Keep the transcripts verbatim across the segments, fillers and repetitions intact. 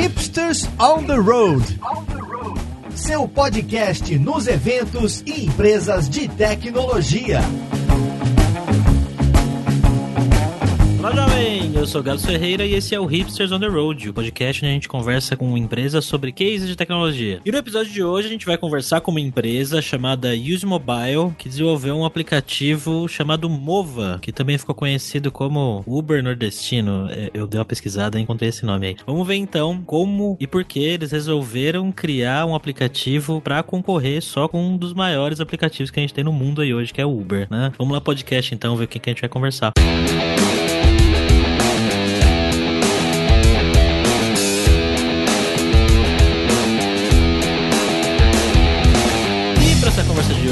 Hipsters on the Road, seu podcast nos eventos e empresas de tecnologia. Olá, jovem! Eu sou o Galo Ferreira e esse é o Hipsters on the Road, o podcast onde a gente conversa com empresas sobre cases de tecnologia. E no episódio de hoje a gente vai conversar com uma empresa chamada Use Mobile, que desenvolveu um aplicativo chamado Mova, que também ficou conhecido como Uber nordestino. Eu dei uma pesquisada e encontrei esse nome aí. Vamos ver então como e por que eles resolveram criar um aplicativo para concorrer só com um dos maiores aplicativos que a gente tem no mundo aí hoje, que é o Uber, né? Vamos lá, podcast, então, ver o que a gente vai conversar.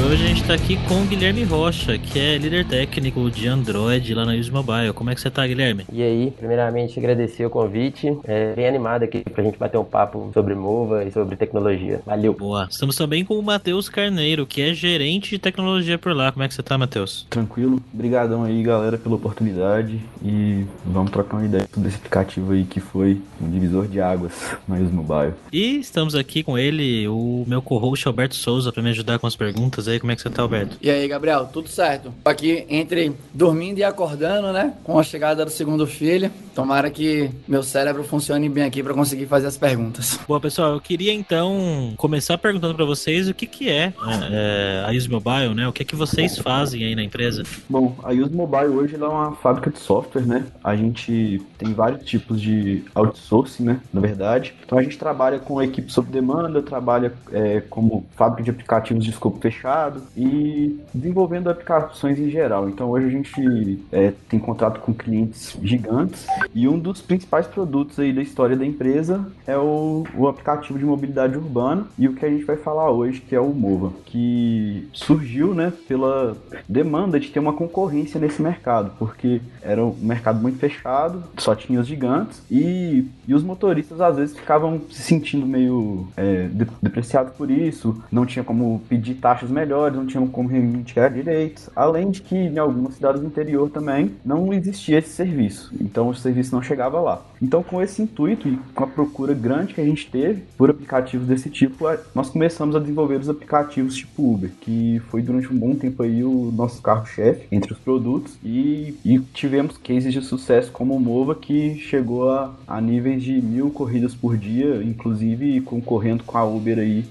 Hoje a gente tá aqui com o Guilherme Rocha, que é líder técnico de Android lá na Use Mobile. Como é que você tá, Guilherme? E aí, primeiramente agradecer o convite. É bem animado aqui pra gente bater um papo sobre Mova e sobre tecnologia. Valeu! Boa! Estamos também com o Matheus Carneiro, que é gerente de tecnologia por lá. Como é que você tá, Matheus? Tranquilo. Obrigadão aí, galera, pela oportunidade e vamos trocar uma ideia sobre esse aplicativo aí que foi um divisor de águas na Use Mobile. E estamos aqui com ele, o meu co-host Alberto Souza, pra me ajudar com as perguntas. E aí, como é que você tá, Alberto? E aí, Gabriel, tudo certo? Aqui entre dormindo e acordando, né? Com a chegada do segundo filho. Tomara que meu cérebro funcione bem aqui pra conseguir fazer as perguntas. Bom, pessoal, eu queria então começar perguntando pra vocês o que que é, é a Use Mobile, né? O que é que vocês fazem aí na empresa? Bom, a Use Mobile hoje ela é uma fábrica de software, né? A gente tem vários tipos de outsourcing, né? Na verdade. Então a gente trabalha com a equipe sob demanda, trabalha é, como fábrica de aplicativos de escopo fechado, e desenvolvendo aplicações em geral. Então hoje a gente é, tem contrato com clientes gigantes e um dos principais produtos aí da história da empresa é o, o aplicativo de mobilidade urbana e o que a gente vai falar hoje, que é o Mova, que surgiu, né, pela demanda de ter uma concorrência nesse mercado, porque era um mercado muito fechado, só tinha os gigantes e, e os motoristas às vezes ficavam se sentindo meio é, depreciados por isso, não tinha como pedir taxas melhores, não tinham como reivindicar direitos, além de que em algumas cidades do interior também não existia esse serviço, então o serviço não chegava lá. Então com esse intuito e com a procura grande que a gente teve por aplicativos desse tipo, nós começamos a desenvolver os aplicativos tipo Uber, que foi durante um bom tempo aí o nosso carro-chefe entre os produtos e, e tivemos cases de sucesso como o Mova, que chegou a, a níveis de mil corridas por dia, inclusive concorrendo com a Uber aí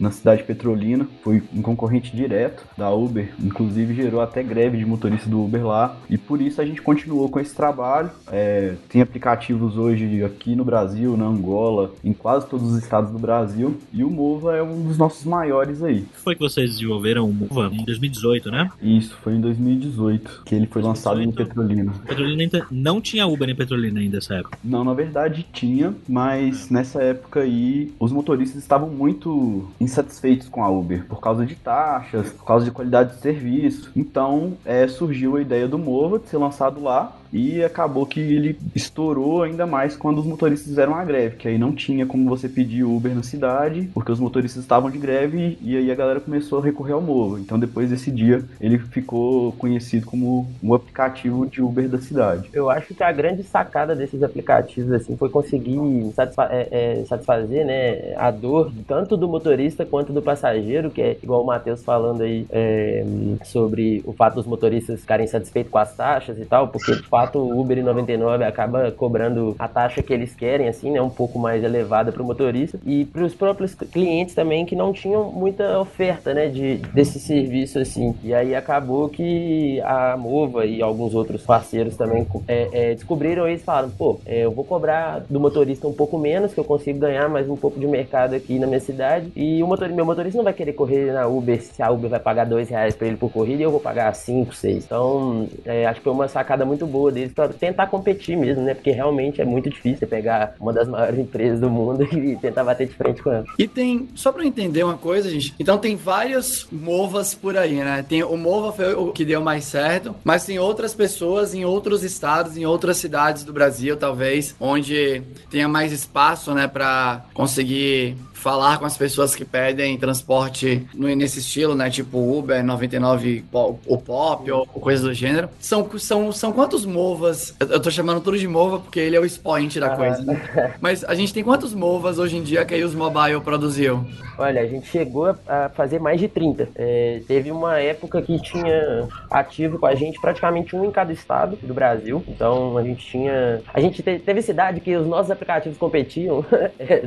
na cidade de Petrolina, foi um concorrente direto da Uber, inclusive gerou até greve de motorista do Uber lá, e por isso a gente continuou com esse trabalho. É, tem aplicativos hoje aqui no Brasil, na Angola, em quase todos os estados do Brasil, e o Mova é um dos nossos maiores aí. Foi que vocês desenvolveram o Mova em dois mil e dezoito, né? Isso, foi em dois mil e dezoito que ele foi dois mil e dezoito lançado em Petrolina. Petrolina não tinha Uber em Petrolina ainda nessa época? Não, na verdade tinha, mas é. nessa época aí os motoristas estavam muito insatisfeitos com a Uber, por causa de taxas, por causa de qualidade de serviço. Então é, surgiu a ideia do Mova de ser lançado lá e acabou que ele estourou ainda mais quando os motoristas fizeram a greve, que aí não tinha como você pedir Uber na cidade, porque os motoristas estavam de greve e aí a galera começou a recorrer ao Mova. Então depois desse dia ele ficou conhecido como um aplicativo de Uber da cidade. Eu acho que a grande sacada desses aplicativos assim foi conseguir satisfa- é, é, satisfazer, né, a dor tanto do motorista quanto do passageiro, que é igual o Matheus falando aí é, sobre o fato dos motoristas ficarem satisfeitos com as taxas e tal, porque de fato o Uber em noventa e nove acaba cobrando a taxa que eles querem, assim, né, um pouco mais elevada para o motorista, e para os próprios clientes também, que não tinham muita oferta, né, de, desse serviço assim, e aí acabou que a Mova e alguns outros parceiros também é, é, descobriram isso e falaram, pô, é, eu vou cobrar do motorista um pouco menos, que eu consigo ganhar mais um pouco de mercado aqui na minha cidade. E o motor, meu motorista não vai querer correr na Uber se a Uber vai pagar dois reais pra ele por corrida e eu vou pagar cinco, seis. Então, é, acho que foi uma sacada muito boa deles pra tentar competir mesmo, né? Porque realmente é muito difícil você pegar uma das maiores empresas do mundo e tentar bater de frente com ela. E tem, só pra entender uma coisa, gente, então tem várias Movas por aí, né? Tem, o Mova foi o que deu mais certo, mas tem outras pessoas em outros estados, em outras cidades do Brasil, talvez, onde tenha mais espaço, né? Pra conseguir falar com as pessoas que pedem transporte nesse estilo, né? Tipo Uber, noventa e nove, o Pop ou coisa do gênero. São, são, são quantos Movas. Eu tô chamando tudo de Mova porque ele é o expoente da ah, coisa, né? Mas a gente tem quantos Movas hoje em dia que a Use Mobile produziu? Olha, a gente chegou a, a fazer mais de trinta. É, teve uma época que tinha ativo com a gente praticamente um em cada estado do Brasil. Então a gente tinha... A gente te, teve cidade que os nossos aplicativos competiam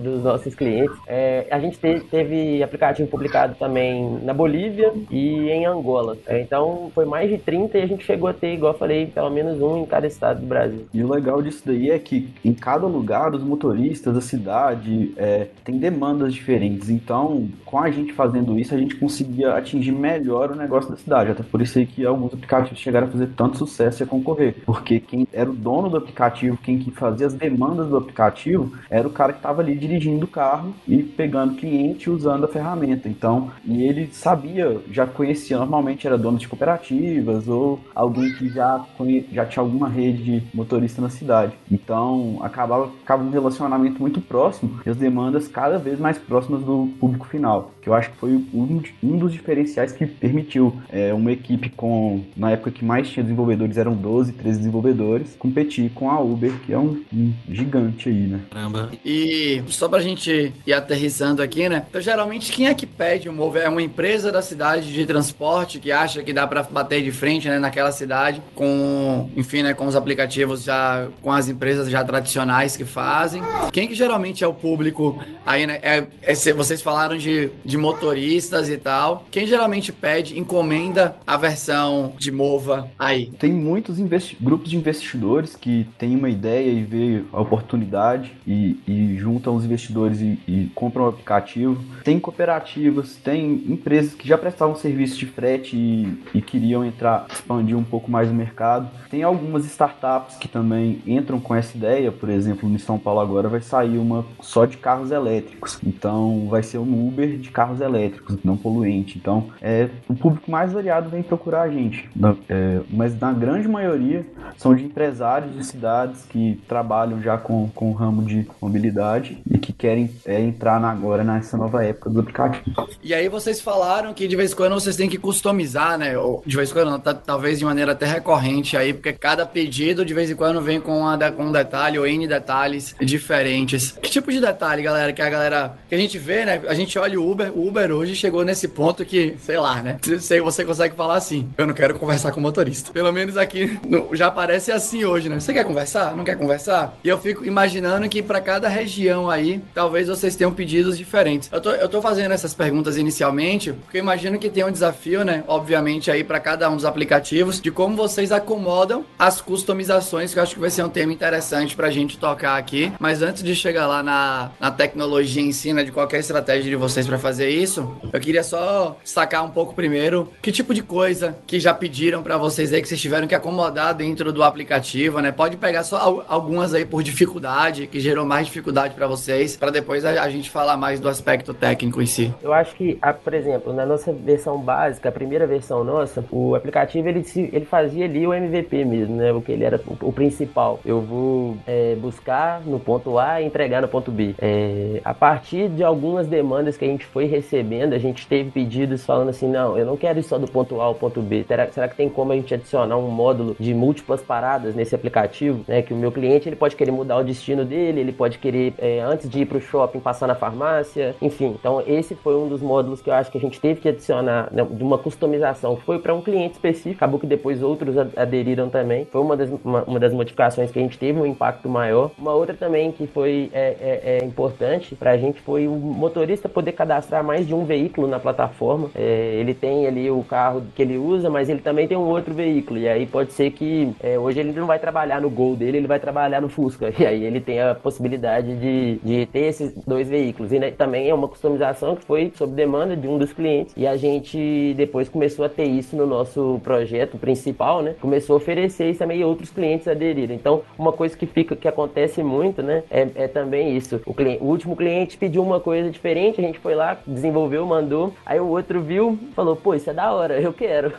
dos nossos clientes. É, a gente te, teve aplicativo publicado também na Bolívia e em Angola. É, então foi mais de trinta e a gente chegou a ter, igual eu falei, pelo menos um em cada estado do Brasil. E o legal disso daí é que em cada lugar os motoristas, a cidade, é, tem demandas diferentes. Então, com a gente fazendo isso, a gente conseguia atingir melhor o negócio da cidade. Até por isso aí que alguns aplicativos chegaram a fazer tanto sucesso e a concorrer. Porque quem era o dono do aplicativo, quem que fazia as demandas do aplicativo, era o cara que estava ali dirigindo o carro e pegando o cliente usando a ferramenta. Então, e ele sabia, já conhecia, normalmente era dono de cooperativas ou alguém que já, já tinha alguma rede de motorista na cidade. Então, acabava, acaba um relacionamento muito próximo e as demandas cada vez mais próximas do público final. Que eu acho que foi um, um dos diferenciais que permitiu é, uma equipe com, na época que mais tinha desenvolvedores, eram doze, treze desenvolvedores, competir com a Uber, que é um, um gigante aí, né? Caramba. E só pra gente ir aterrissando aqui, né? Então, geralmente, quem é que pede o Mover? É uma empresa da cidade de transporte que acha que dá pra bater de frente, né, naquela cidade com, enfim, né, com os aplicativos já, com as empresas já tradicionais que fazem. Quem que geralmente é o público aí, né? É, é, vocês falaram de, de motoristas e tal. Quem geralmente pede, encomenda a versão de Mova aí? Tem muitos investi- grupos de investidores que têm uma ideia e vê a oportunidade e, e juntam os investidores e, e compram o aplicativo. Tem cooperativas, tem empresas que já prestavam serviço de frete e, e queriam entrar, expandir um pouco mais o mercado. Tem algumas startups que também entram com essa ideia. Por exemplo, em São Paulo agora vai sair uma só de carros elétricos. Então vai ser um Uber de carros elétricos, não poluente. Então é, o público mais variado vem procurar a gente. É, mas na grande maioria são de empresários de cidades que trabalham já com, com o ramo de mobilidade e que querem é, entrar na, agora nessa nova época do aplicativo. E aí vocês falaram que de vez em quando vocês têm que customizar, né? Ou, de vez em quando, tá, talvez de maneira até recorrente aí, porque cada pedido de vez em quando vem com, uma, com um detalhe ou N detalhes diferentes. Que tipo de detalhe, galera, que a galera... Que a gente vê, né? A gente olha o Uber. O Uber hoje chegou nesse ponto que, sei lá, né? Sei, você consegue falar assim: eu não quero conversar com o motorista. Pelo menos aqui no, já parece assim hoje, né? Você quer conversar? Não quer conversar? E eu fico imaginando que para cada região aí, talvez vocês tenham pedidos diferentes. Eu tô, eu tô fazendo essas perguntas inicialmente, porque eu imagino que tem um desafio, né? Obviamente aí para cada um dos aplicativos, de como vocês acomodam as customizações, que eu acho que vai ser um tema interessante pra gente tocar aqui. Mas antes de chegar lá na, na tecnologia em si, né, de qualquer estratégia de vocês pra fazer isso, eu queria só sacar um pouco primeiro que tipo de coisa que já pediram pra vocês aí, que vocês tiveram que acomodar dentro do aplicativo, né? Pode pegar só algumas aí por dificuldade, que gerou mais dificuldade pra vocês, pra depois a, a gente falar mais do aspecto técnico em si. Eu acho que, a, por exemplo, na nossa versão básica, a primeira versão nossa, o aplicativo, ele, se, ele fazia ali o M V P mesmo, né? Porque ele era o principal. Eu vou é, buscar no ponto A e entregar no ponto B. É, a partir de algumas demandas que a gente foi recebendo, a gente teve pedidos falando assim: não, eu não quero ir só do ponto A ao ponto B. Será, será que tem como a gente adicionar um módulo de múltiplas paradas nesse aplicativo, né? Que o meu cliente, ele pode querer mudar o destino dele, ele pode querer, é, antes de ir pro shopping, passar na farmácia, enfim. Então esse foi um dos módulos que eu acho que a gente teve que adicionar, né, de uma customização. Foi para um cliente específico, acabou que depois outros aderiram também. Foi uma das, uma, uma das modificações que a gente teve um impacto maior. Uma outra também que foi é, é, é importante pra gente foi o motorista poder cadastrar mais de um veículo na plataforma. É, ele tem ali o carro que ele usa, mas ele também tem um outro veículo, e aí pode ser que é, hoje ele não vai trabalhar no Gol dele, ele vai trabalhar no Fusca, e aí ele tem a possibilidade de, de ter esses dois veículos. E né, também é uma customização que foi sob demanda de um dos clientes, e a gente depois começou a ter isso no nosso projeto principal, né? Começou a oferecer isso também e outros clientes aderiram. Então, uma coisa que fica, que acontece muito, né, é, é também isso. O, cliente, o último cliente pediu uma coisa diferente, a gente foi lá, desenvolveu, mandou. Aí o outro viu, falou: pô, isso é da hora, eu quero.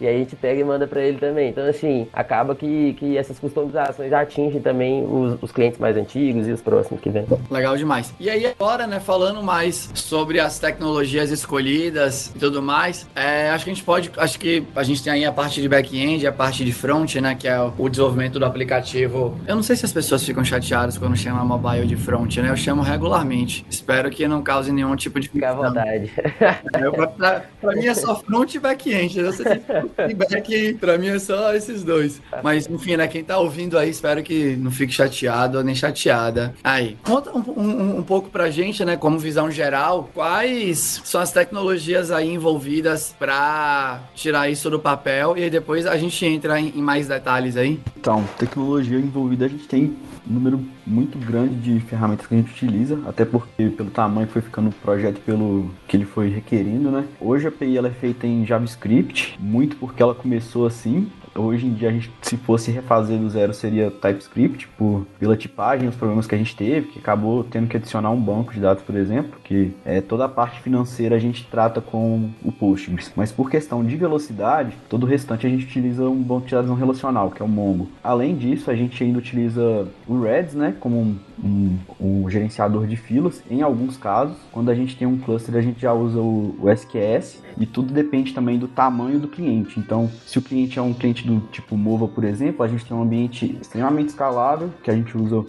E aí a gente pega e manda pra ele também. Então, assim, acaba que, que essas customizações atingem também os, os clientes mais antigos e os próximos que vêm. Legal demais. demais. E aí agora, né, falando mais sobre as tecnologias escolhidas e tudo mais, é, acho que a gente pode, acho que a gente tem aí a parte de back-end, a parte de front, né, que é o desenvolvimento do aplicativo. Eu não sei se as pessoas ficam chateadas quando chamam mobile de front, né, eu chamo regularmente. Espero que não cause nenhum tipo de... Fica à vontade. É, pra, pra, pra mim é só front e back-end, né? E back-end, pra mim é só esses dois. Mas, enfim, né, quem tá ouvindo aí, espero que não fique chateado nem chateada. Aí, conta um, um, um pouco pra gente, né, como visão geral, quais são as tecnologias aí envolvidas pra tirar isso do papel, e aí depois a gente entra em, em mais detalhes aí. Então, tecnologia envolvida, a gente tem um número muito grande de ferramentas que a gente utiliza, até porque pelo tamanho que foi ficando o projeto, pelo que ele foi requerindo, né. Hoje a A P I ela é feita em JavaScript, muito porque ela começou assim. Hoje em dia, a gente, se fosse refazer do zero, seria TypeScript, por, pela tipagem, os problemas que a gente teve, que acabou tendo que adicionar um banco de dados, por exemplo, que é, toda a parte financeira a gente trata com o Postgres. Mas por questão de velocidade, todo o restante a gente utiliza um banco de dados não relacional, que é o Mongo. Além disso, a gente ainda utiliza o Redis, né, como um, um, um gerenciador de filas. Em alguns casos, quando a gente tem um cluster, a gente já usa o, o S Q S, e tudo depende também do tamanho do cliente. Então, se o cliente é um cliente do tipo Mova, por exemplo, a gente tem um ambiente extremamente escalável, que a gente usa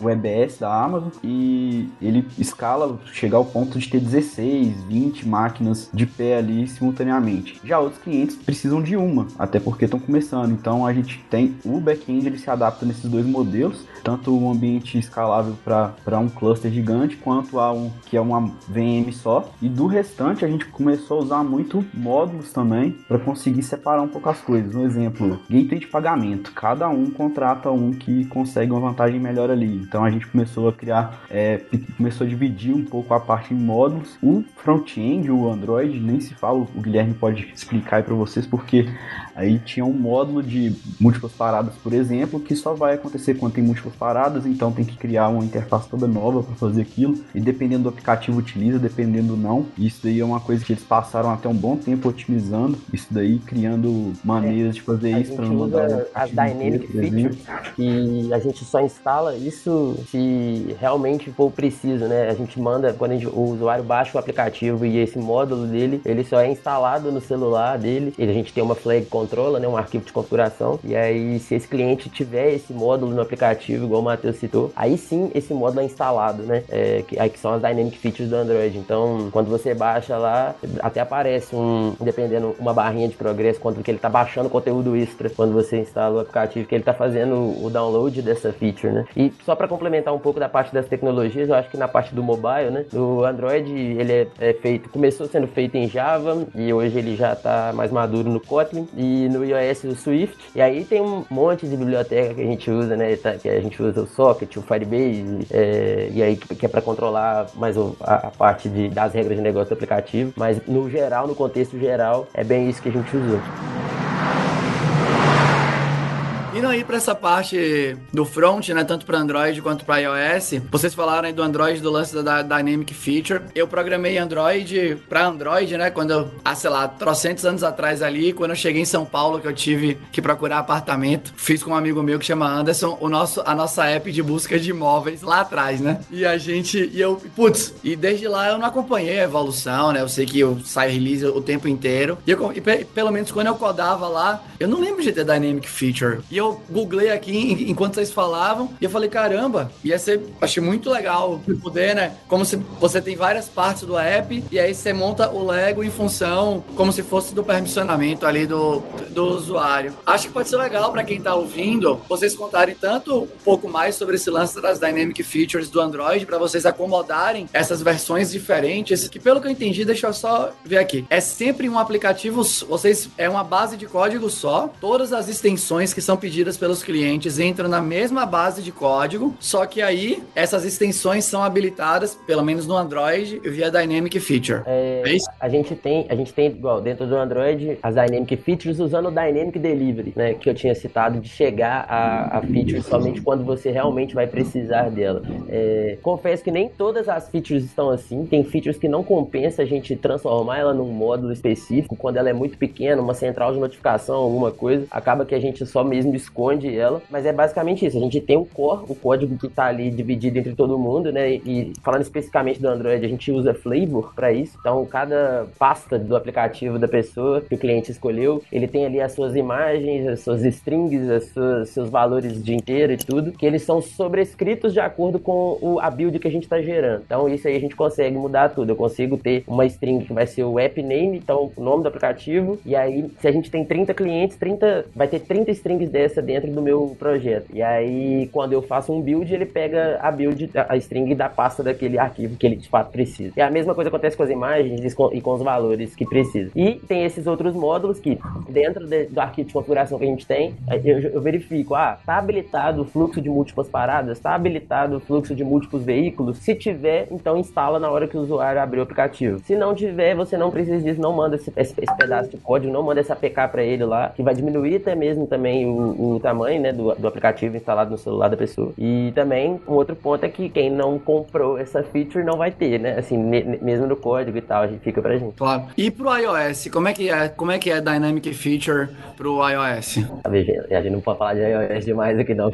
o E B S da Amazon, e ele escala, chega ao ponto de ter dezesseis, vinte máquinas de pé ali simultaneamente. Já outros clientes precisam de uma, até porque estão começando, então a gente tem o back-end, ele se adapta nesses dois modelos, tanto um ambiente escalável para um cluster gigante, quanto a um que é uma V M só, e do restante a gente começou a usar muito módulos também, para conseguir separar um pouco as coisas. Um exemplo, gateway de pagamento, cada um contrata um que consegue uma vantagem melhor ali, então a gente começou a criar é, começou a dividir um pouco a parte em módulos. O front-end, o Android, nem se fala, o Guilherme pode explicar aí pra vocês, porque aí tinha um módulo de múltiplas paradas, por exemplo, que só vai acontecer quando tem múltiplas paradas, então tem que criar uma interface toda nova para fazer aquilo, e dependendo do aplicativo utiliza, dependendo não, isso daí é uma coisa que eles passaram até um bom tempo otimizando, isso daí criando maneiras de fazer a isso para não mudar as Dynamic Features, e a gente só instala isso se realmente for preciso, né? A gente manda, quando a gente, o usuário baixa o aplicativo e esse módulo dele, ele só é instalado no celular dele, e a gente tem uma flag controller, né? Um arquivo de configuração, e aí se esse cliente tiver esse módulo no aplicativo, igual o Matheus citou, aí sim esse módulo é instalado, né? É, que, aí que são as Dynamic Features do Android. Então, quando você baixa lá, até aparece um, dependendo, uma barrinha de progresso, quanto que ele tá baixando conteúdo extra quando você instala o aplicativo, que ele está fazendo o download dessa feature, né? E só para complementar um pouco da parte das tecnologias, eu acho que na parte do mobile, né? O Android, ele é, é feito, começou sendo feito em Java, e hoje ele já está mais maduro no Kotlin, e no iOS o Swift, e aí tem um monte de biblioteca que a gente usa, né? Que a gente usa o Socket, o Firebase, é, e aí que é para controlar mais a, a parte de, das regras de negócio do aplicativo, mas no geral, no contexto geral, é bem isso que a gente usou. Indo aí para essa parte do front, né, tanto para Android quanto para iOS, vocês falaram aí do Android, do lance da Dynamic Feature. Eu programei Android para Android, né, quando eu, ah, sei lá, trocentos anos atrás ali, quando eu cheguei em São Paulo, que eu tive que procurar apartamento, fiz com um amigo meu que chama Anderson, o nosso, a nossa app de busca de imóveis lá atrás, né, e a gente, e eu, putz, e desde lá eu não acompanhei a evolução, né, eu sei que eu saio release o tempo inteiro, e, eu, e pe, pelo menos quando eu codava lá, eu não lembro de ter Dynamic Feature, e eu Eu googlei aqui enquanto vocês falavam e eu falei, caramba, ia ser, achei muito legal poder, né, como se você tem várias partes do app e aí você monta o Lego em função como se fosse do permissionamento ali do, do usuário. Acho que pode ser legal para quem tá ouvindo, vocês contarem tanto um pouco mais sobre esse lance das Dynamic Features do Android, para vocês acomodarem essas versões diferentes, que pelo que eu entendi, deixa eu só ver aqui, é sempre um aplicativo, vocês, é uma base de código só, todas as extensões que são pedidas pelos clientes entram na mesma base de código, só que aí essas extensões são habilitadas, pelo menos no Android, via Dynamic Feature. É, é isso? A gente tem, a gente tem igual, dentro do Android, as Dynamic Features usando o Dynamic Delivery, né, que eu tinha citado, de chegar a, a feature somente quando você realmente vai precisar dela. É, confesso que nem todas as features estão assim, tem features que não compensa a gente transformar ela num módulo específico, quando ela é muito pequena, uma central de notificação, alguma coisa, acaba que a gente só mesmo esconde ela, mas é basicamente isso. A gente tem o core, o código que está ali dividido entre todo mundo, né? E, e falando especificamente do Android, a gente usa flavor para isso. Então, cada pasta do aplicativo da pessoa que o cliente escolheu, ele tem ali as suas imagens, as suas strings, as suas, seus valores de inteiro e tudo, que eles são sobrescritos de acordo com o, a build que a gente está gerando. Então, isso aí a gente consegue mudar tudo. Eu consigo ter uma string que vai ser o app name, então o nome do aplicativo, e aí se a gente tem trinta clientes, trinta, vai ter trinta strings dessa dentro do meu projeto. E aí, quando eu faço um build, ele pega a build, a string da pasta daquele arquivo que ele de fato precisa. E a mesma coisa acontece com as imagens e com, e com os valores que precisa. E tem esses outros módulos que, dentro de, do arquivo de configuração que a gente tem, eu, eu verifico, ah, tá habilitado o fluxo de múltiplas paradas, tá habilitado o fluxo de múltiplos veículos. Se tiver, então instala na hora que o usuário abrir o aplicativo. Se não tiver, você não precisa disso, não manda esse, esse, esse pedaço de código, não manda essa A P K para ele lá, que vai diminuir até mesmo também o, o tamanho, né, do, do aplicativo instalado no celular da pessoa. E também, um outro ponto é que quem não comprou essa feature não vai ter, né, assim, ne, mesmo no código e tal, a gente fica pra gente. Claro. E pro iOS, como é que é, como é que é Dynamic Feature pro iOS? A gente não pode falar de iOS demais aqui não.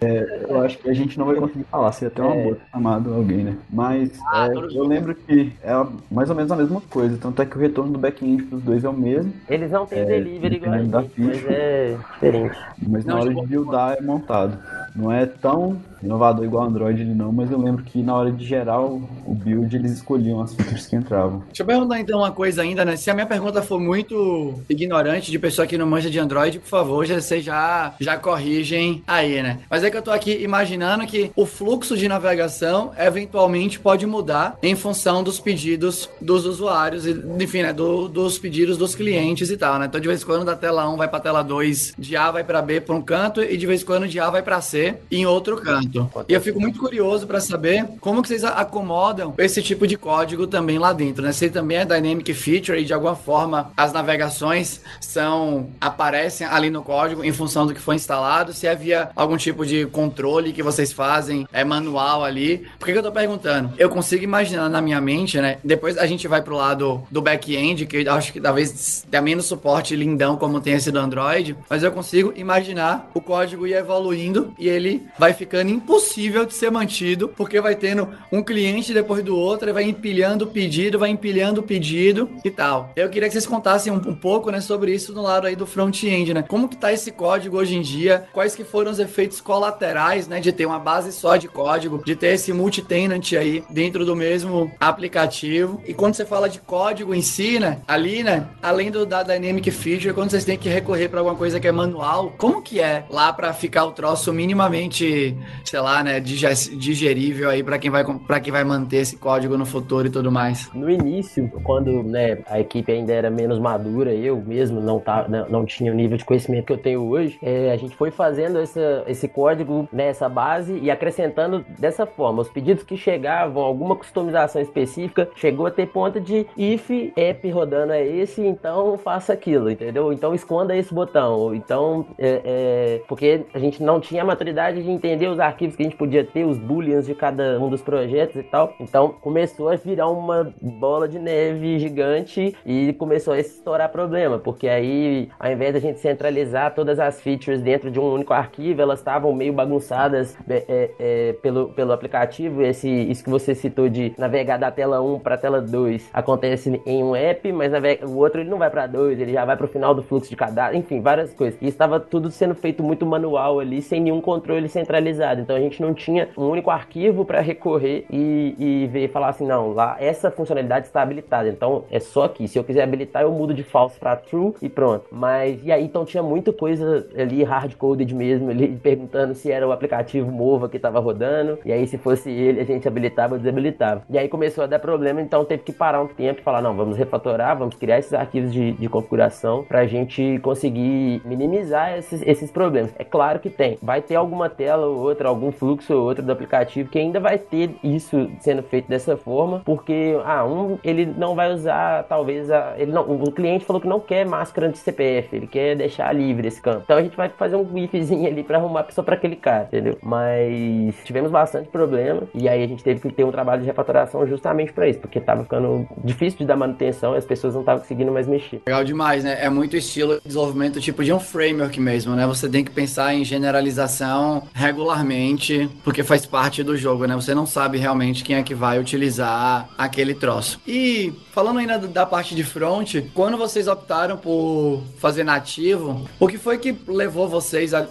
É, eu acho que a gente não vai conseguir falar, seria até uma é. boa chamada alguém, né? Mas ah, é, eu bem. lembro que é mais ou menos a mesma coisa, tanto é que o retorno do back-end pros dois é o mesmo. Eles não têm é, delivery igual a gente, feature, mas é diferente. Mas não, na hora de buildar é montado. Não é tão inovador igual o Android não, mas eu lembro que na hora de gerar o, o build eles escolhiam as features que entravam. Deixa eu perguntar então uma coisa ainda, né? Se a minha pergunta for muito ignorante de pessoa que não manja de Android, por favor, já, vocês já, já corrigem aí, né? Mas é que eu tô aqui imaginando que o fluxo de navegação eventualmente pode mudar em função dos pedidos dos usuários, e, enfim, né? Do, dos pedidos dos clientes e tal, né? Então de vez em quando da tela um vai pra tela dois, de A vai pra B pra um canto e de vez em quando de A vai pra C em outro canto. E eu fico muito curioso para saber como que vocês acomodam esse tipo de código também lá dentro, né? Se também é Dynamic Feature e de alguma forma as navegações são, aparecem ali no código em função do que foi instalado, se havia algum tipo de controle que vocês fazem é manual ali. Por que que eu tô perguntando? Eu consigo imaginar na minha mente, né? Depois a gente vai pro lado do back-end, que eu acho que talvez tenha menos suporte lindão como tem esse do Android, mas eu consigo imaginar o código ir evoluindo e ele vai ficando em impossível de ser mantido, porque vai tendo um cliente depois do outro, vai empilhando o pedido, vai empilhando o pedido e tal. Eu queria que vocês contassem um, um pouco, né, sobre isso do lado aí do front-end, né? Como que tá esse código hoje em dia? Quais que foram os efeitos colaterais, né, de ter uma base só de código, de ter esse multi-tenant aí dentro do mesmo aplicativo? E quando você fala de código em si, né, ali, né, além do da Dynamic Feature, quando vocês têm que recorrer para alguma coisa que é manual, como que é lá para ficar o troço minimamente, sei lá, né, digerível aí para quem vai para quem vai manter esse código no futuro e tudo mais? No início, quando, né, a equipe ainda era menos madura, eu mesmo não tá não, não tinha o nível de conhecimento que eu tenho hoje, é, a gente foi fazendo essa, esse código, né, essa base e acrescentando dessa forma. Os pedidos que chegavam, alguma customização específica, chegou a ter ponta de if app rodando é esse, então faça aquilo, entendeu? Então esconda esse botão. Então, é, é, porque a gente não tinha a maturidade de entender os arquivos que a gente podia ter, os booleans de cada um dos projetos e tal. Então começou a virar uma bola de neve gigante e começou a estourar problema, porque aí ao invés da gente centralizar todas as features dentro de um único arquivo, elas estavam meio bagunçadas é, é, é, pelo, pelo aplicativo. Esse, isso que você citou de navegar da tela um para a tela dois acontece em um app, mas navega, o outro ele não vai para dois, ele já vai para o final do fluxo de cadastro, enfim, várias coisas. E estava tudo sendo feito muito manual ali, sem nenhum controle centralizado. Então a gente não tinha um único arquivo para recorrer e, e ver, falar assim, não, lá essa funcionalidade está habilitada, então é só aqui, se eu quiser habilitar eu mudo de false para true e pronto. Mas e aí então tinha muita coisa ali hard-coded mesmo, ali perguntando se era o aplicativo Mova que estava rodando, e aí se fosse ele a gente habilitava ou desabilitava. E aí começou a dar problema, então teve que parar um tempo e falar, não, vamos refatorar, vamos criar esses arquivos de, de configuração para a gente conseguir minimizar esses, esses problemas. É claro que tem, vai ter alguma tela ou outra, algum fluxo ou outro do aplicativo que ainda vai ter isso sendo feito dessa forma, porque ah, um ele não vai usar, talvez a, ele não, o cliente falou que não quer máscara de C P F, ele quer deixar livre esse campo, então a gente vai fazer um ifzinho ali para arrumar só para aquele cara, entendeu? Mas tivemos bastante problema e aí a gente teve que ter um trabalho de refatoração justamente para isso, porque tava ficando difícil de dar manutenção e as pessoas não estavam conseguindo mais mexer. Legal demais, né? É muito estilo de desenvolvimento tipo de um framework mesmo, né? Você tem que pensar em generalização regularmente, porque faz parte do jogo, né? Você não sabe realmente quem é que vai utilizar aquele troço. E falando ainda da parte de front, quando vocês optaram por fazer nativo, o que foi que levou vocês a...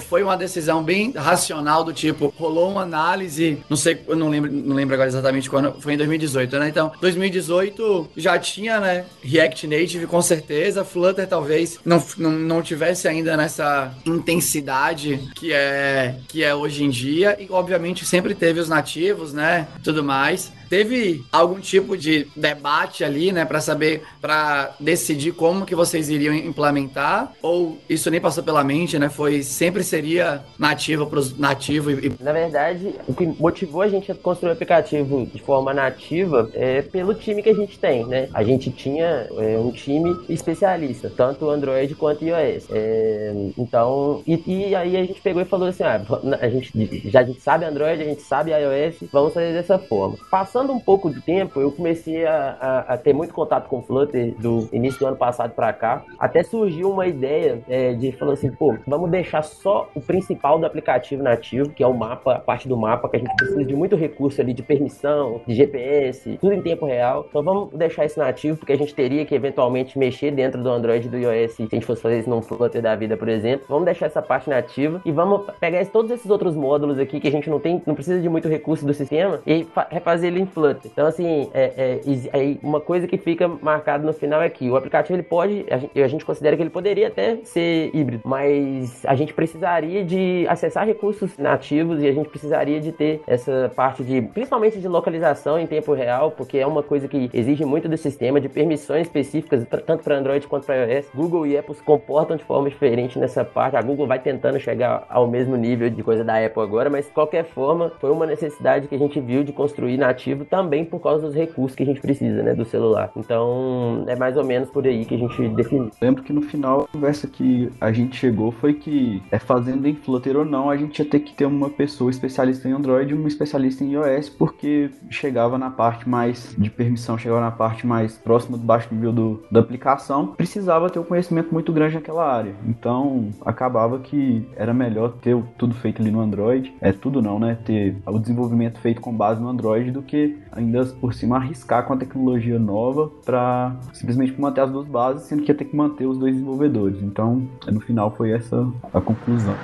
Foi uma decisão bem racional do tipo, rolou uma análise, não sei, eu não lembro, não lembro agora exatamente quando, foi em dois mil e dezoito, né? Então, dois mil e dezoito já tinha, né, React Native com certeza, Flutter talvez não, não, não tivesse ainda nessa intensidade que é, que é hoje em dia, e obviamente sempre teve os nativos, né, tudo mais. Teve algum tipo de debate ali, né, pra saber, pra decidir como que vocês iriam implementar? Ou isso nem passou pela mente, né? Foi, sempre seria nativo pros nativos? E... Na verdade, o que motivou a gente a construir o aplicativo de forma nativa é pelo time que a gente tem, né? A gente tinha é, um time especialista, tanto Android quanto iOS. É, então, e, e aí a gente pegou e falou assim, ah, a gente, já a gente sabe Android, a gente sabe iOS, vamos fazer dessa forma. Passando um pouco de tempo, eu comecei a, a, a ter muito contato com o Flutter do início do ano passado pra cá. Até surgiu uma ideia é, de falar assim, pô, vamos deixar só o principal do aplicativo nativo, que é o mapa, a parte do mapa, que a gente precisa de muito recurso ali, de permissão, de G P S, tudo em tempo real. Então vamos deixar isso nativo, porque a gente teria que eventualmente mexer dentro do Android e do iOS, se a gente fosse fazer isso num Flutter da vida, por exemplo. Vamos deixar essa parte nativa e vamos pegar todos esses outros módulos aqui que a gente não tem, não precisa de muito recurso do sistema, e fa- refazer ele em Flutter. Então, assim, é, é, é uma coisa que fica marcada no final é que o aplicativo, ele pode, a gente, a gente considera que ele poderia até ser híbrido, mas a gente precisaria de acessar recursos nativos e a gente precisaria de ter essa parte de, principalmente de localização em tempo real, porque é uma coisa que exige muito do sistema, de permissões específicas, pra, tanto para Android quanto para iOS. Google e Apple se comportam de forma diferente nessa parte. A Google vai tentando chegar ao mesmo nível de coisa da Apple agora, mas de qualquer forma, foi uma necessidade que a gente viu de construir nativo também por causa dos recursos que a gente precisa, né, do celular. Então, é mais ou menos por aí que a gente definiu. Lembro que no final, a conversa que a gente chegou foi que, é fazendo em Flutter ou não, a gente ia ter que ter uma pessoa especialista em Android e uma especialista em iOS, porque chegava na parte mais de permissão, chegava na parte mais próxima do baixo nível do, da aplicação, precisava ter um conhecimento muito grande naquela área. Então, acabava que era melhor ter tudo feito ali no Android, é tudo não, né, ter o desenvolvimento feito com base no Android do que ainda por cima arriscar com a tecnologia nova para simplesmente manter as duas bases, sendo que ia ter que manter os dois desenvolvedores. Então, no final foi essa a conclusão.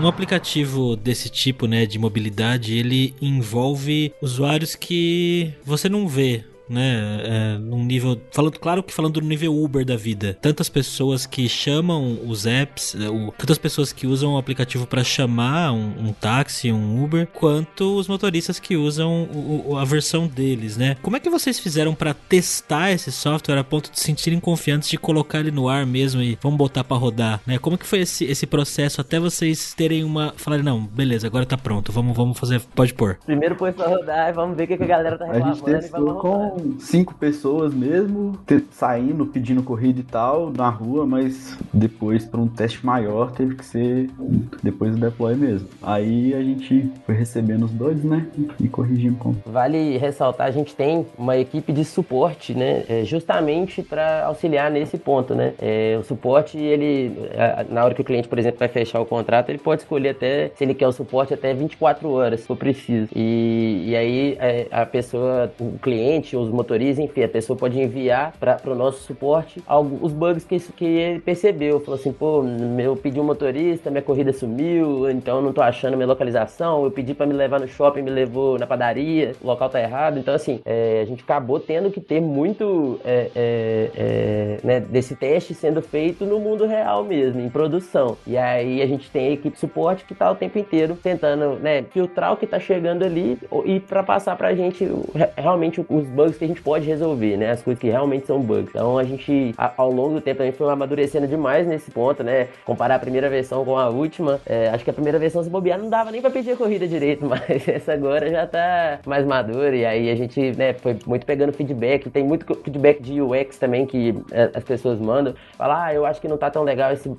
Um aplicativo desse tipo, né, de mobilidade, ele envolve usuários que você não vê, né, é, num nível, falando, claro que falando do nível Uber da vida, tantas pessoas que chamam os apps, o, tantas pessoas que usam o aplicativo para chamar um, um táxi, um Uber, quanto os motoristas que usam o, o, a versão deles, né? Como é que vocês fizeram para testar esse software a ponto de se sentirem confiantes de colocar ele no ar mesmo e vamos botar para rodar, né? Como que foi esse, esse processo até vocês terem uma, falarem, não, beleza, agora tá pronto, vamos, vamos fazer, pode pôr. Primeiro põe pra rodar e vamos ver o que a galera tá reclamando e vamos rodar. Cinco pessoas mesmo, te, saindo, pedindo corrida e tal, na rua, mas depois, para um teste maior, teve que ser depois do deploy mesmo. Aí a gente foi recebendo os bugs, né, e corrigindo. Vale ressaltar, a gente tem uma equipe de suporte, né, justamente para auxiliar nesse ponto, né. É, o suporte, ele, na hora que o cliente, por exemplo, vai fechar o contrato, ele pode escolher até, se ele quer o suporte, até vinte e quatro horas, se for preciso. E, e aí a pessoa, o cliente, os motoristas, enfim, a pessoa pode enviar para o nosso suporte alguns, os bugs que, que ele percebeu. Falou assim, pô, eu pedi um motorista, minha corrida sumiu, então não tô achando minha localização, eu pedi para me levar no shopping, me levou na padaria, o local tá errado. Então, assim, é, a gente acabou tendo que ter muito é, é, é, né, desse teste sendo feito no mundo real mesmo, em produção. E aí a gente tem a equipe de suporte que tá o tempo inteiro tentando, né, filtrar o que tá chegando ali e para passar pra gente realmente os bugs bugs que a gente pode resolver, né? As coisas que realmente são bugs. Então a gente, ao longo do tempo, a gente foi amadurecendo demais nesse ponto, né? Comparar a primeira versão com a última, é, acho que a primeira versão, se bobear, não dava nem pra pedir a corrida direito, mas essa agora já tá mais madura, e aí a gente, né, foi muito pegando feedback. Tem muito feedback de U X também que as pessoas mandam, falar, ah, eu acho que não tá tão legal esse,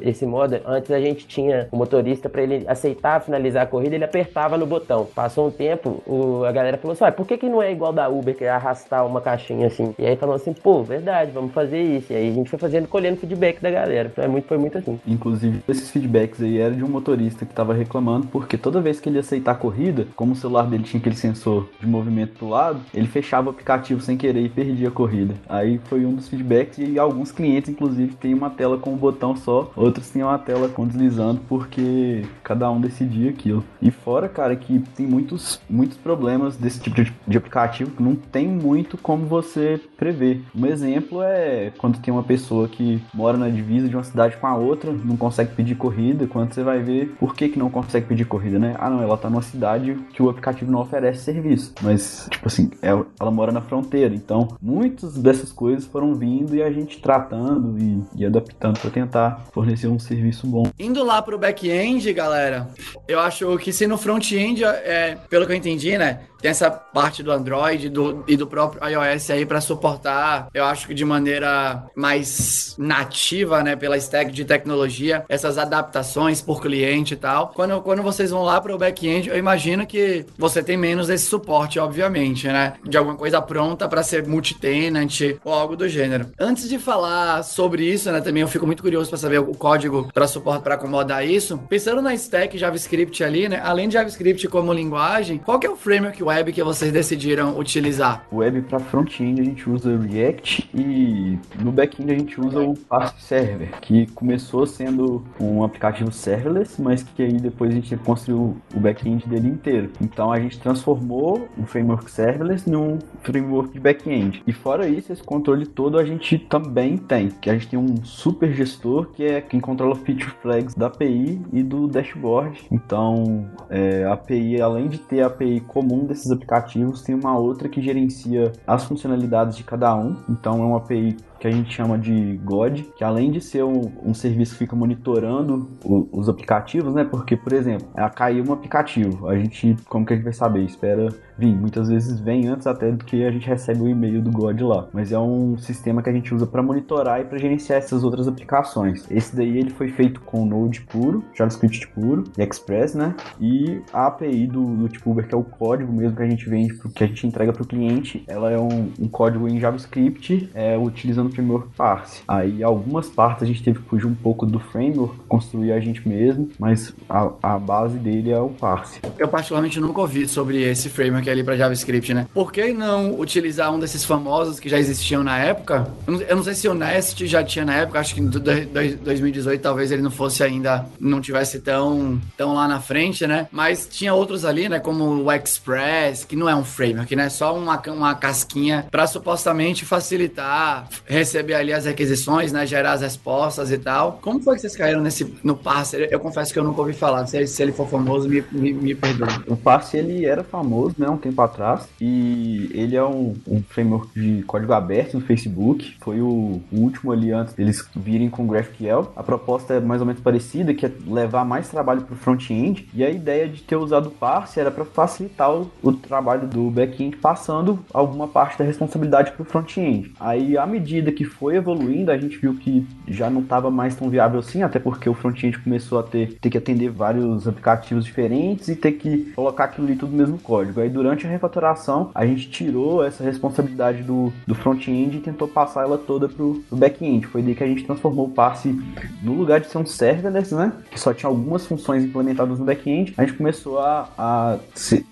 esse modo. Antes a gente tinha o motorista, pra ele aceitar finalizar a corrida, ele apertava no botão. Passou um tempo, o, a galera falou assim, ah, por que que não é igual da Uber, que é arrastar uma caixinha assim? E aí falou assim, pô, verdade, vamos fazer isso. E aí a gente foi fazendo, colhendo feedback da galera. Foi muito, foi muito assim. Inclusive, esses feedbacks aí era de um motorista que tava reclamando, porque toda vez que ele ia aceitar a corrida, como o celular dele tinha aquele sensor de movimento pro lado, ele fechava o aplicativo sem querer e perdia a corrida. Aí foi um dos feedbacks, e alguns clientes, inclusive, tem uma tela com um botão só, outros têm uma tela com deslizando, porque cada um decidia aquilo. E fora, cara, que tem muitos, muitos problemas desse tipo de, de aplicativo que não tem muito como você prever. Um exemplo é quando tem uma pessoa que mora na divisa de uma cidade com a outra, não consegue pedir corrida. Quando você vai ver por que que não consegue pedir corrida, né? Ah, não, ela tá numa cidade que o aplicativo não oferece serviço. Mas, tipo assim, ela, ela mora na fronteira. Então, muitas dessas coisas foram vindo e a gente tratando e, e adaptando pra tentar fornecer um serviço bom. Indo lá pro back-end, galera, eu acho que se no front-end, é, pelo que eu entendi, né, tem essa parte do Android do, e do próprio iOS aí pra suportar, eu acho que de maneira mais nativa, né, pela stack de tecnologia, essas adaptações por cliente e tal. Quando, quando vocês vão lá pro back-end, eu imagino que você tem menos esse suporte, obviamente, né, de alguma coisa pronta pra ser multi-tenant ou algo do gênero. Antes de falar sobre isso, né, também eu fico muito curioso pra saber o código pra suportar, pra acomodar isso. Pensando na stack JavaScript ali, né, além de JavaScript como linguagem, qual que é o framework web que vocês decidiram utilizar? Web para front-end a gente usa o React, e no back-end a gente usa o Fast Server, que começou sendo um aplicativo serverless, mas que aí depois a gente construiu o back-end dele inteiro. Então a gente transformou o framework serverless num framework de back-end. E fora isso, esse controle todo a gente também tem, que a gente tem um super gestor, que é quem controla feature flags da A P I e do dashboard. Então, é, a API, além de ter a API comum desses aplicativos, tem uma outra que gerencia as funcionalidades de cada um. Então é uma A P I que a gente chama de God, que além de ser um, um serviço que fica monitorando o, os aplicativos, né? Porque, por exemplo, caiu um aplicativo, a gente, como que a gente vai saber? Espera vir, muitas vezes vem antes até do que a gente recebe o e-mail do God lá. Mas é um sistema que a gente usa para monitorar e para gerenciar essas outras aplicações. Esse daí ele foi feito com Node puro, JavaScript puro, Express, né? E a A P I do, do tipo Uber, que é o código mesmo que a gente vende, que a gente entrega para o cliente, ela é um, um código em JavaScript, é, utilizando framework Parse. Aí algumas partes a gente teve que fugir um pouco do framework, construir a gente mesmo, mas a, a base dele é o Parse. Eu particularmente nunca ouvi sobre esse framework ali para JavaScript, né? Por que não utilizar um desses famosos que já existiam na época? Eu não, eu não sei se o Nest já tinha na época, acho que em dois mil e dezoito talvez ele não fosse ainda, não tivesse tão, tão lá na frente, né? Mas tinha outros ali, né? Como o Express, que não é um framework, né? Só uma, uma casquinha para supostamente facilitar receber ali as requisições, né, gerar as respostas e tal. Como foi que vocês caíram nesse, no Parse? Eu confesso que eu nunca ouvi falar. Se ele, se ele for famoso, me, me, me perdoe. O Parse, ele era famoso, né, um tempo atrás, e ele é um, um framework de código aberto no Facebook. Foi o, o último ali antes deles virem com o GraphQL. A proposta é mais ou menos parecida, que é levar mais trabalho pro front-end, e a ideia de ter usado o Parse era para facilitar o, o trabalho do back-end, passando alguma parte da responsabilidade pro front-end. Aí, à medida que foi evoluindo, a gente viu que já não estava mais tão viável assim, até porque o front-end começou a ter, ter que atender vários aplicativos diferentes e ter que colocar aquilo ali tudo no mesmo código. Aí durante a refatoração, a gente tirou essa responsabilidade do, do front-end e tentou passar ela toda pro, pro back-end. Foi daí que a gente transformou o Parse, no lugar de ser um serverless, né, que só tinha algumas funções implementadas no back-end, a gente começou a, a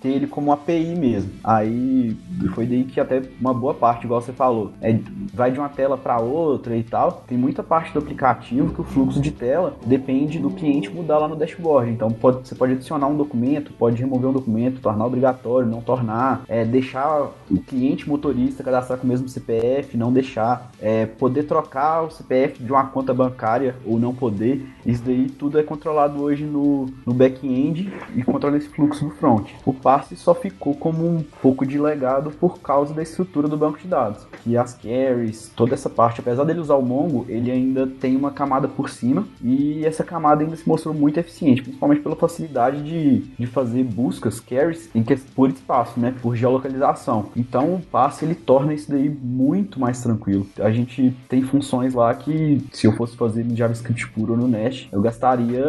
ter ele como A P I mesmo. Aí foi daí que até uma boa parte, igual você falou, é, vai de uma tela para outra e tal. Tem muita parte do aplicativo que o fluxo de tela depende do cliente mudar lá no dashboard. Então pode, você pode adicionar um documento, pode remover um documento, tornar obrigatório, não Então, tornar, é, deixar o cliente motorista cadastrar com o mesmo C P F, não deixar, é, poder trocar o C P F de uma conta bancária ou não poder, isso daí tudo é controlado hoje no, no back-end e controla esse fluxo no front. O Parse só ficou como um pouco de legado por causa da estrutura do banco de dados. E as carries, toda essa parte, apesar dele usar o Mongo, ele ainda tem uma camada por cima e essa camada ainda se mostrou muito eficiente, principalmente pela facilidade de, de fazer buscas, carries, em que, por espaço, né, por geolocalização. Então o Parse, ele torna isso daí muito mais tranquilo. A gente tem funções lá que, se eu fosse fazer no JavaScript puro ou no Nest, eu gastaria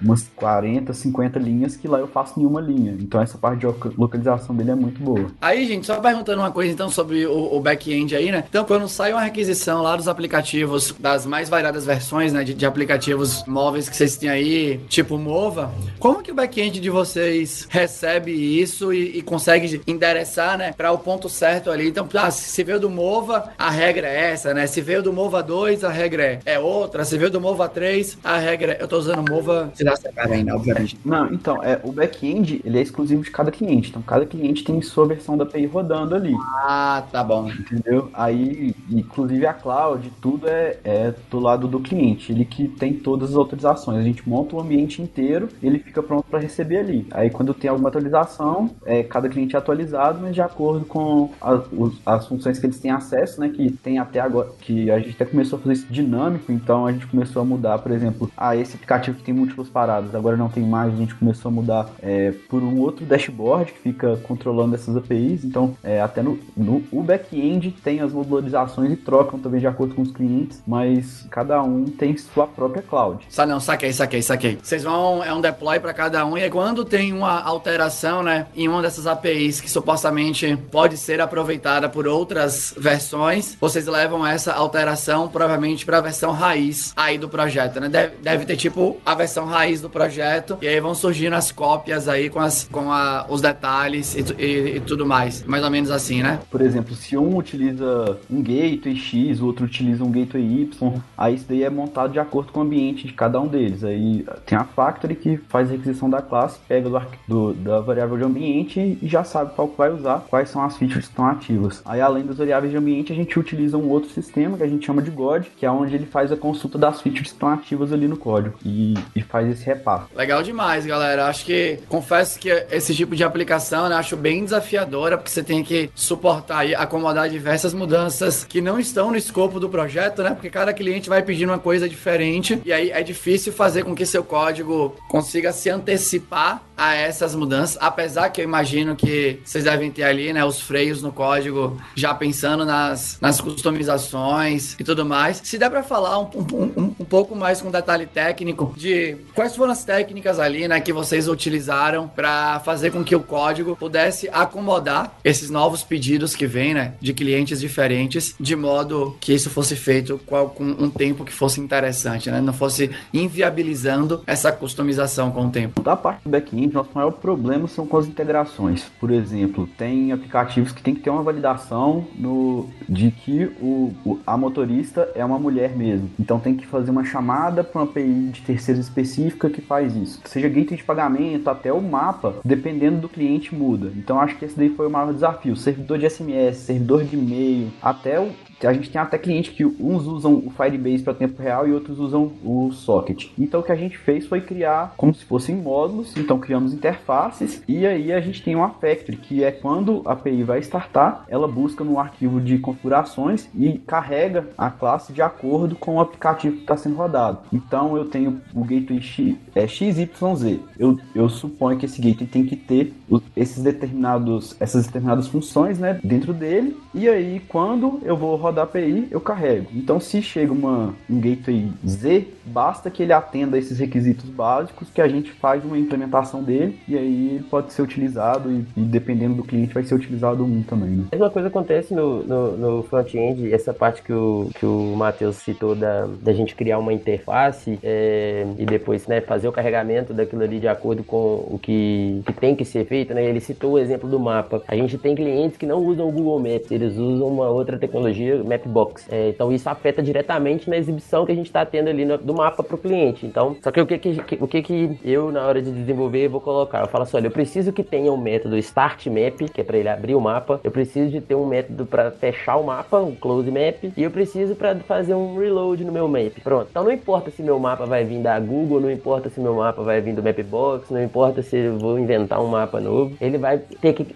umas quarenta, cinquenta linhas, que lá eu faço em uma linha. Então essa parte de localização dele é muito boa. Aí, gente, só perguntando uma coisa então sobre o, o back-end aí, né? Então, quando sai uma requisição lá dos aplicativos, das mais variadas versões, né, de, de aplicativos móveis que vocês têm aí, tipo Mova, como que o back-end de vocês recebe isso e, e consegue endereçar, né, para o ponto certo ali? Então, ah, se veio do Mova, a regra é essa, né? Se veio do Mova dois, a regra é outra. Se veio do Mova três, a regra é... Eu tô usando Mova... Se dá essa cara aí, né? Obviamente. Não, então, é, o back-end, ele é exclusivo de cada cliente. Então, cada cliente tem sua versão da A P I rodando ali. Ah, tá bom. Entendeu? Aí, inclusive a cloud, tudo é, é do lado do cliente. Ele que tem todas as autorizações. A gente monta o ambiente inteiro, ele fica pronto para receber ali. Aí, quando tem alguma atualização, é, cada cliente é atualizado, mas de acordo com a, os, as funções que eles têm acesso, né? Que tem até agora, que a gente até começou a fazer isso dinâmico, então a gente começou a mudar, por exemplo, ah, esse aplicativo que tem múltiplas paradas, agora não tem mais, a gente começou a mudar é, por um outro dashboard que fica controlando essas A P Is, então é, até no, no o back-end tem as modularizações e trocam também de acordo com os clientes, mas cada um tem sua própria cloud. Sa não, saquei, saquei, saquei. Vocês vão, é um deploy para cada um, e aí quando tem uma alteração, né, em uma dessas A P Is que supostamente pode ser aproveitada por outras versões, vocês levam essa alteração provavelmente para a versão raiz aí do projeto, né? Deve, deve ter tipo a versão raiz do projeto e aí vão surgindo as cópias aí com, as, com a, os detalhes e, e, e tudo mais. Mais ou menos assim, né? Por exemplo, se um utiliza um gateway X, o outro utiliza um gateway Y, aí isso daí é montado de acordo com o ambiente de cada um deles. Aí tem a factory que faz a requisição da classe, pega do, do, da variável de ambiente e já sabe qual que vai usar, quais são as features que estão ativas. Aí além das variáveis de ambiente, a gente utiliza um outro sistema que a gente chama de God, que é onde ele faz a consulta das features que estão ativas ali no código e, e faz esse reparo. Legal demais, galera. Acho que, confesso que esse tipo de aplicação, né, acho bem desafiadora, porque você tem que suportar e acomodar diversas mudanças que não estão no escopo do projeto, né? Porque cada cliente vai pedindo uma coisa diferente e aí é difícil fazer com que seu código consiga se antecipar a essas mudanças, apesar que eu imagino que vocês devem ter ali, né, os freios no código, já pensando nas, nas customizações e tudo mais. Se der pra falar um, um, um, um pouco mais com detalhe técnico de quais foram as técnicas ali, né, que vocês utilizaram pra fazer com que o código pudesse acomodar esses novos pedidos que vêm, né, de clientes diferentes, de modo que isso fosse feito com um tempo que fosse interessante, né, não fosse inviabilizando essa customização com o tempo. Da parte do back-end, nosso maior problema são com as integrações. Por exemplo, tem aplicativos que tem que ter uma validação no, de que o, o, a motorista é uma mulher mesmo. Então tem que fazer uma chamada para uma A P I de terceiro específica que faz isso. Seja gateway de pagamento, até o mapa, dependendo do cliente muda. Então acho que esse daí foi o maior desafio. Servidor de S M S, servidor de e-mail, até o... A gente tem até cliente que uns usam o Firebase para tempo real e outros usam o Socket. Então o que a gente fez foi criar como se fossem módulos, então criamos interfaces e aí a gente tem uma factory, que é quando a A P I vai startar, ela busca no arquivo de configurações e carrega a classe de acordo com o aplicativo que está sendo rodado. Então eu tenho o gateway X, é, X Y Z. Eu, eu suponho que esse gateway tem que ter esses determinados, essas determinadas funções, né, dentro dele, e aí quando eu vou rodar da A P I, eu carrego. Então, se chega uma, um gateway Z, basta que ele atenda esses requisitos básicos que a gente faz uma implementação dele, e aí ele pode ser utilizado e, e dependendo do cliente, vai ser utilizado um também, né? A mesma coisa acontece no, no, no front-end, essa parte que o, que o Matheus citou da, da gente criar uma interface é, e depois, né, fazer o carregamento daquilo ali de acordo com o que, que tem que ser feito, né? Ele citou o exemplo do mapa. A gente tem clientes que não usam o Google Maps, eles usam uma outra tecnologia, Mapbox. É, então isso afeta diretamente na exibição que a gente está tendo ali no, do mapa para o cliente. Então, só que o que que, que, o que que eu, na hora de desenvolver, vou colocar? Eu falo assim, olha, eu preciso que tenha um método Start Map, que é para ele abrir o mapa. Eu preciso de ter um método para fechar o mapa, um Close Map. E eu preciso para fazer um Reload no meu map. Pronto. Então não importa se meu mapa vai vir da Google, não importa se meu mapa vai vir do Mapbox, não importa se eu vou inventar um mapa novo. Ele vai ter que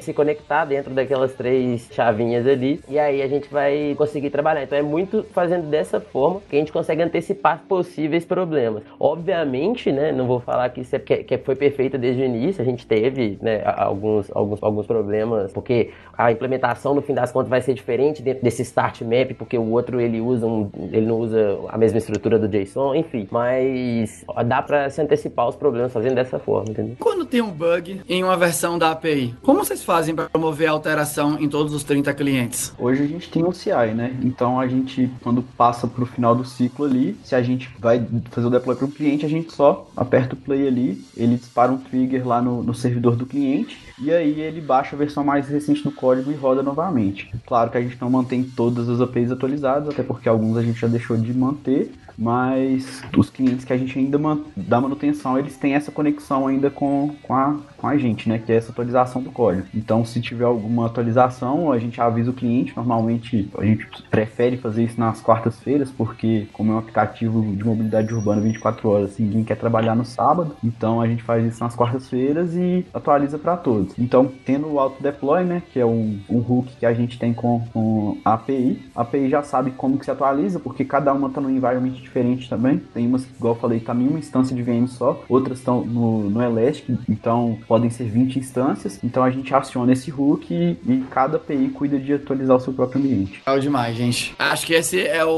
se conectar dentro daquelas três chavinhas ali, e aí a gente vai conseguir trabalhar. Então é muito fazendo dessa forma que a gente consegue antecipar possíveis problemas. Obviamente, né, não vou falar que isso é, que, que foi perfeito desde o início. A gente teve, né, alguns, alguns, alguns problemas, porque a implementação no fim das contas vai ser diferente dentro desse Start Map, porque o outro ele usa um, ele não usa a mesma estrutura do JSON, enfim, mas dá pra se antecipar os problemas fazendo dessa forma, entendeu? Quando tem um bug em uma versão da A P I, como vocês fazem para promover a alteração em todos os trinta clientes? Hoje a gente tem um C I, né? Então a gente, quando passa pro final do ciclo ali, se a gente vai fazer o deploy pro cliente, a gente só aperta o play ali, ele dispara um trigger lá no, no servidor do cliente, e aí ele baixa a versão mais recente do código e roda novamente. Claro que a gente não mantém todas as A P Is atualizadas, até porque alguns a gente já deixou de manter, mas os clientes que a gente ainda man- dá manutenção, eles têm essa conexão ainda com, com, a, com a gente, né? Que é essa atualização do código. Então, se tiver alguma atualização, a gente avisa o cliente. Normalmente, a gente prefere fazer isso nas quartas-feiras, porque como é um aplicativo de mobilidade urbana vinte e quatro horas, assim, ninguém quer trabalhar no sábado. Então, a gente faz isso nas quartas-feiras e atualiza para todos. Então, tendo o auto-deploy, né? Que é um, um hook que a gente tem com, com a API. A API já sabe como que se atualiza, porque cada uma está no environment diferente também. Tem umas, igual eu falei, tá em uma instância de V M só, outras estão no, no Elastic, então podem ser vinte instâncias. Então a gente aciona esse hook e, e cada A P I cuida de atualizar o seu próprio ambiente. É demais, gente. Acho que esse é o,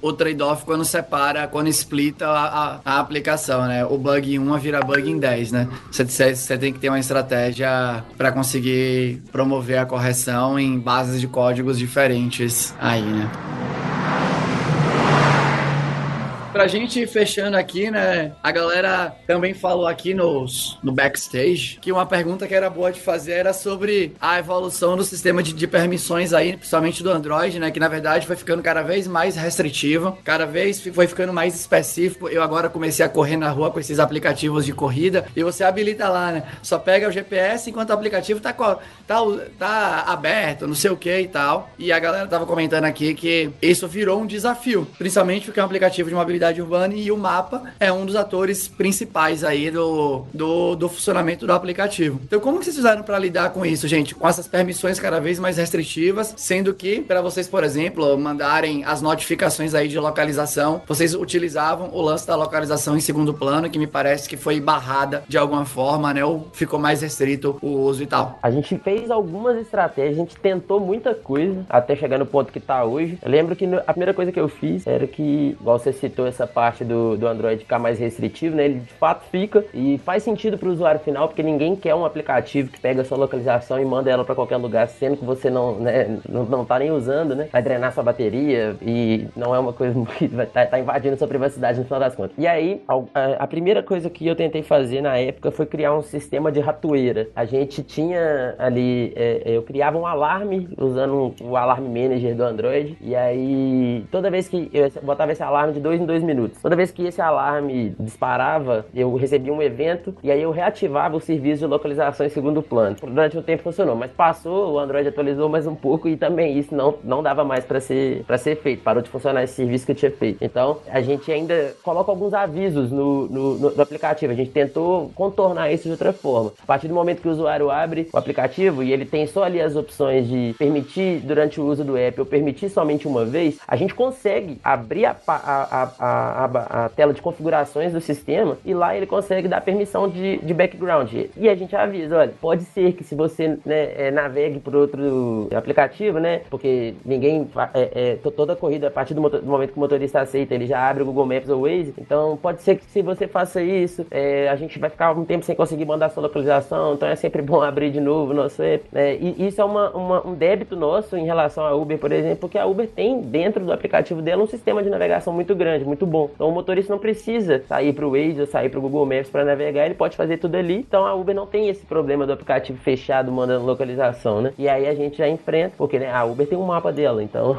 o, o trade-off quando separa, quando splita a, a, a aplicação, né? O bug em um vira bug em dez, né? Você tem que ter uma estratégia para conseguir promover a correção em bases de códigos diferentes aí, né? Pra gente fechando aqui, né? A galera também falou aqui nos, no backstage que uma pergunta que era boa de fazer era sobre a evolução do sistema de, de permissões aí, principalmente do Android, né? Que na verdade foi ficando cada vez mais restritivo, cada vez foi ficando mais específico. Eu agora comecei a correr na rua com esses aplicativos de corrida e você habilita lá, né? Só pega o G P S enquanto o aplicativo tá, tá, tá aberto, não sei o que e tal. E a galera tava comentando aqui que isso virou um desafio, principalmente porque é um aplicativo de mobilidade urbana e o mapa é um dos atores principais aí do, do, do funcionamento do aplicativo. Então, como que vocês fizeram para lidar com isso, gente? Com essas permissões cada vez mais restritivas, sendo que, para vocês, por exemplo, mandarem as notificações aí de localização, vocês utilizavam o lance da localização em segundo plano, que me parece que foi barrada de alguma forma, né? Ou ficou mais restrito o uso e tal. A gente fez algumas estratégias, a gente tentou muita coisa, até chegar no ponto que tá hoje. Eu lembro que a primeira coisa que eu fiz era que, igual você citou, essa parte do, do Android ficar mais restritivo, né? Ele de fato fica e faz sentido para o usuário final, porque ninguém quer um aplicativo que pega a sua localização e manda ela para qualquer lugar, sendo que você não, né, não, não tá nem usando, né? Vai drenar sua bateria e não é uma coisa que vai tá, tá invadindo sua privacidade no final das contas. E aí, a, a primeira coisa que eu tentei fazer na época foi criar um sistema de ratoeira. A gente tinha ali, é, eu criava um alarme usando um, o alarme manager do Android, e aí toda vez que eu botava esse alarme de dois em dois minutos. Toda vez que esse alarme disparava, eu recebia um evento e aí eu reativava o serviço de localização em segundo plano. Durante um tempo funcionou, mas passou, o Android atualizou mais um pouco e também isso não, não dava mais para ser, para ser feito. Parou de funcionar esse serviço que eu tinha feito. Então, a gente ainda coloca alguns avisos no, no, no, no aplicativo. A gente tentou contornar isso de outra forma. A partir do momento que o usuário abre o aplicativo e ele tem só ali as opções de permitir durante o uso do app ou permitir somente uma vez, a gente consegue abrir a, a, a A, a, a tela de configurações do sistema e lá ele consegue dar permissão de, de background. E a gente avisa, olha, pode ser que se você, né, é, navegue por outro aplicativo, né, porque ninguém, é, é, toda a corrida, a partir do, motor, do momento que o motorista aceita, ele já abre o Google Maps ou o Waze, então pode ser que se você faça isso, é, a gente vai ficar algum tempo sem conseguir mandar sua localização, então é sempre bom abrir de novo o nosso app. É, e isso é uma, uma, um débito nosso em relação à Uber, por exemplo, porque a Uber tem dentro do aplicativo dela um sistema de navegação muito grande, muito muito bom. Então o motorista não precisa sair para o Waze ou sair para o Google Maps para navegar, ele pode fazer tudo ali. Então a Uber não tem esse problema do aplicativo fechado mandando localização, né? E aí a gente já enfrenta, porque né, a Uber tem um mapa dela, então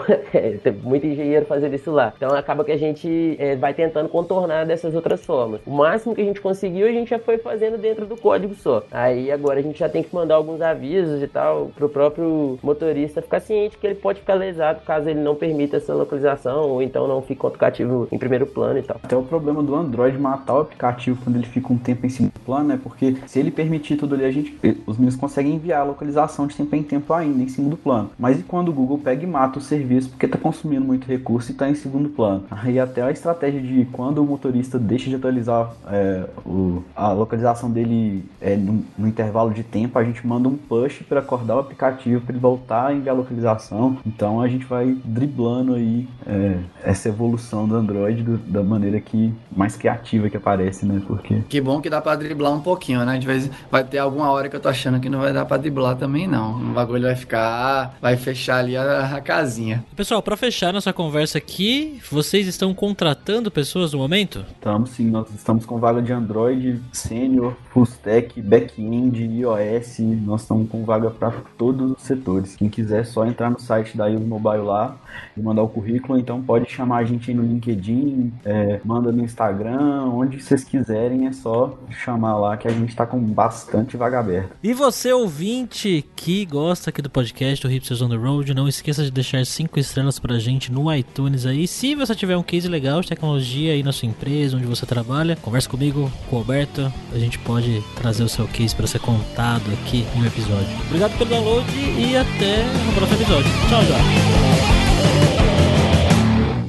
tem muito engenheiro fazendo isso lá. Então acaba que a gente é, vai tentando contornar dessas outras formas. O máximo que a gente conseguiu, a gente já foi fazendo dentro do código só. Aí agora a gente já tem que mandar alguns avisos e tal pro próprio motorista ficar ciente que ele pode ficar lesado caso ele não permita essa localização ou então não fique com o aplicativo em primeiro plano e tal. Até o problema do Android matar o aplicativo quando ele fica um tempo em segundo plano é porque se ele permitir tudo ali, a gente, os meninos conseguem enviar a localização de tempo em tempo ainda em segundo plano. Mas e quando o Google pega e mata o serviço porque tá consumindo muito recurso e tá em segundo plano? Aí até a estratégia de quando o motorista deixa de atualizar é, o, a localização dele é, no, no intervalo de tempo, a gente manda um push para acordar o aplicativo para ele voltar a enviar a localização. Então a gente vai driblando aí é, essa evolução do Android do, da maneira que mais criativa que aparece, né? Porque que bom que dá para driblar um pouquinho, né? De vez vai ter alguma hora que eu tô achando que não vai dar para driblar também não. O bagulho vai ficar, vai fechar ali a, a casinha. Pessoal, para fechar nossa conversa aqui, vocês estão contratando pessoas no momento? Estamos sim, nós estamos com vaga de Android, sênior, full stack, back-end, iOS, nós estamos com vaga para todos os setores. Quem quiser é só entrar no site da Use Mobile lá e mandar o currículo, então pode chamar a gente aí no LinkedIn, é, manda no Instagram, onde vocês quiserem, é só chamar lá que a gente está com bastante vaga aberta. E você, ouvinte, que gosta aqui do podcast do Hipsters on the Road, não esqueça de deixar cinco estrelas pra gente no iTunes aí. Se você tiver um case legal de tecnologia aí na sua empresa, onde você trabalha, conversa comigo, com o Alberto, a gente pode trazer o seu case para ser contado aqui no episódio. Obrigado pelo download e até o próximo episódio. Tchau, tchau.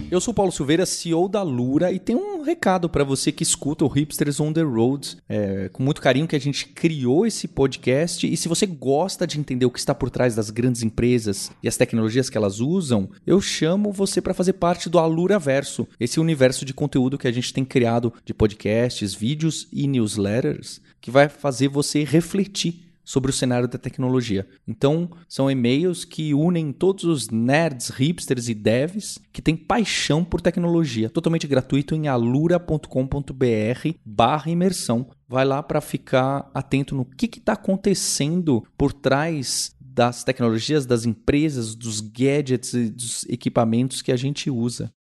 Eu sou Paulo Silveira, C E O da Lura, e tenho um recado para você que escuta o Hipsters on the Road, é, com muito carinho que a gente criou esse podcast, e se você gosta de entender o que está por trás das grandes empresas e as tecnologias que elas usam, eu chamo você para fazer parte do Aluraverso, esse universo de conteúdo que a gente tem criado de podcasts, vídeos e newsletters, que vai fazer você refletir sobre o cenário da tecnologia. Então, são e-mails que unem todos os nerds, hipsters e devs que têm paixão por tecnologia. Totalmente gratuito em alura.com.br barra imersão. Vai lá para ficar atento no que está acontecendo por trás das tecnologias, das empresas, dos gadgets e dos equipamentos que a gente usa.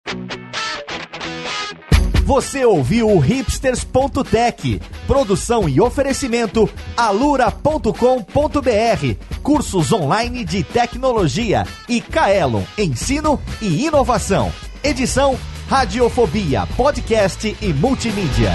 Você ouviu o hipsters ponto tech, produção e oferecimento alura ponto com ponto br, cursos online de tecnologia e Kaelon, ensino e inovação. Edição Radiofobia, podcast e multimídia.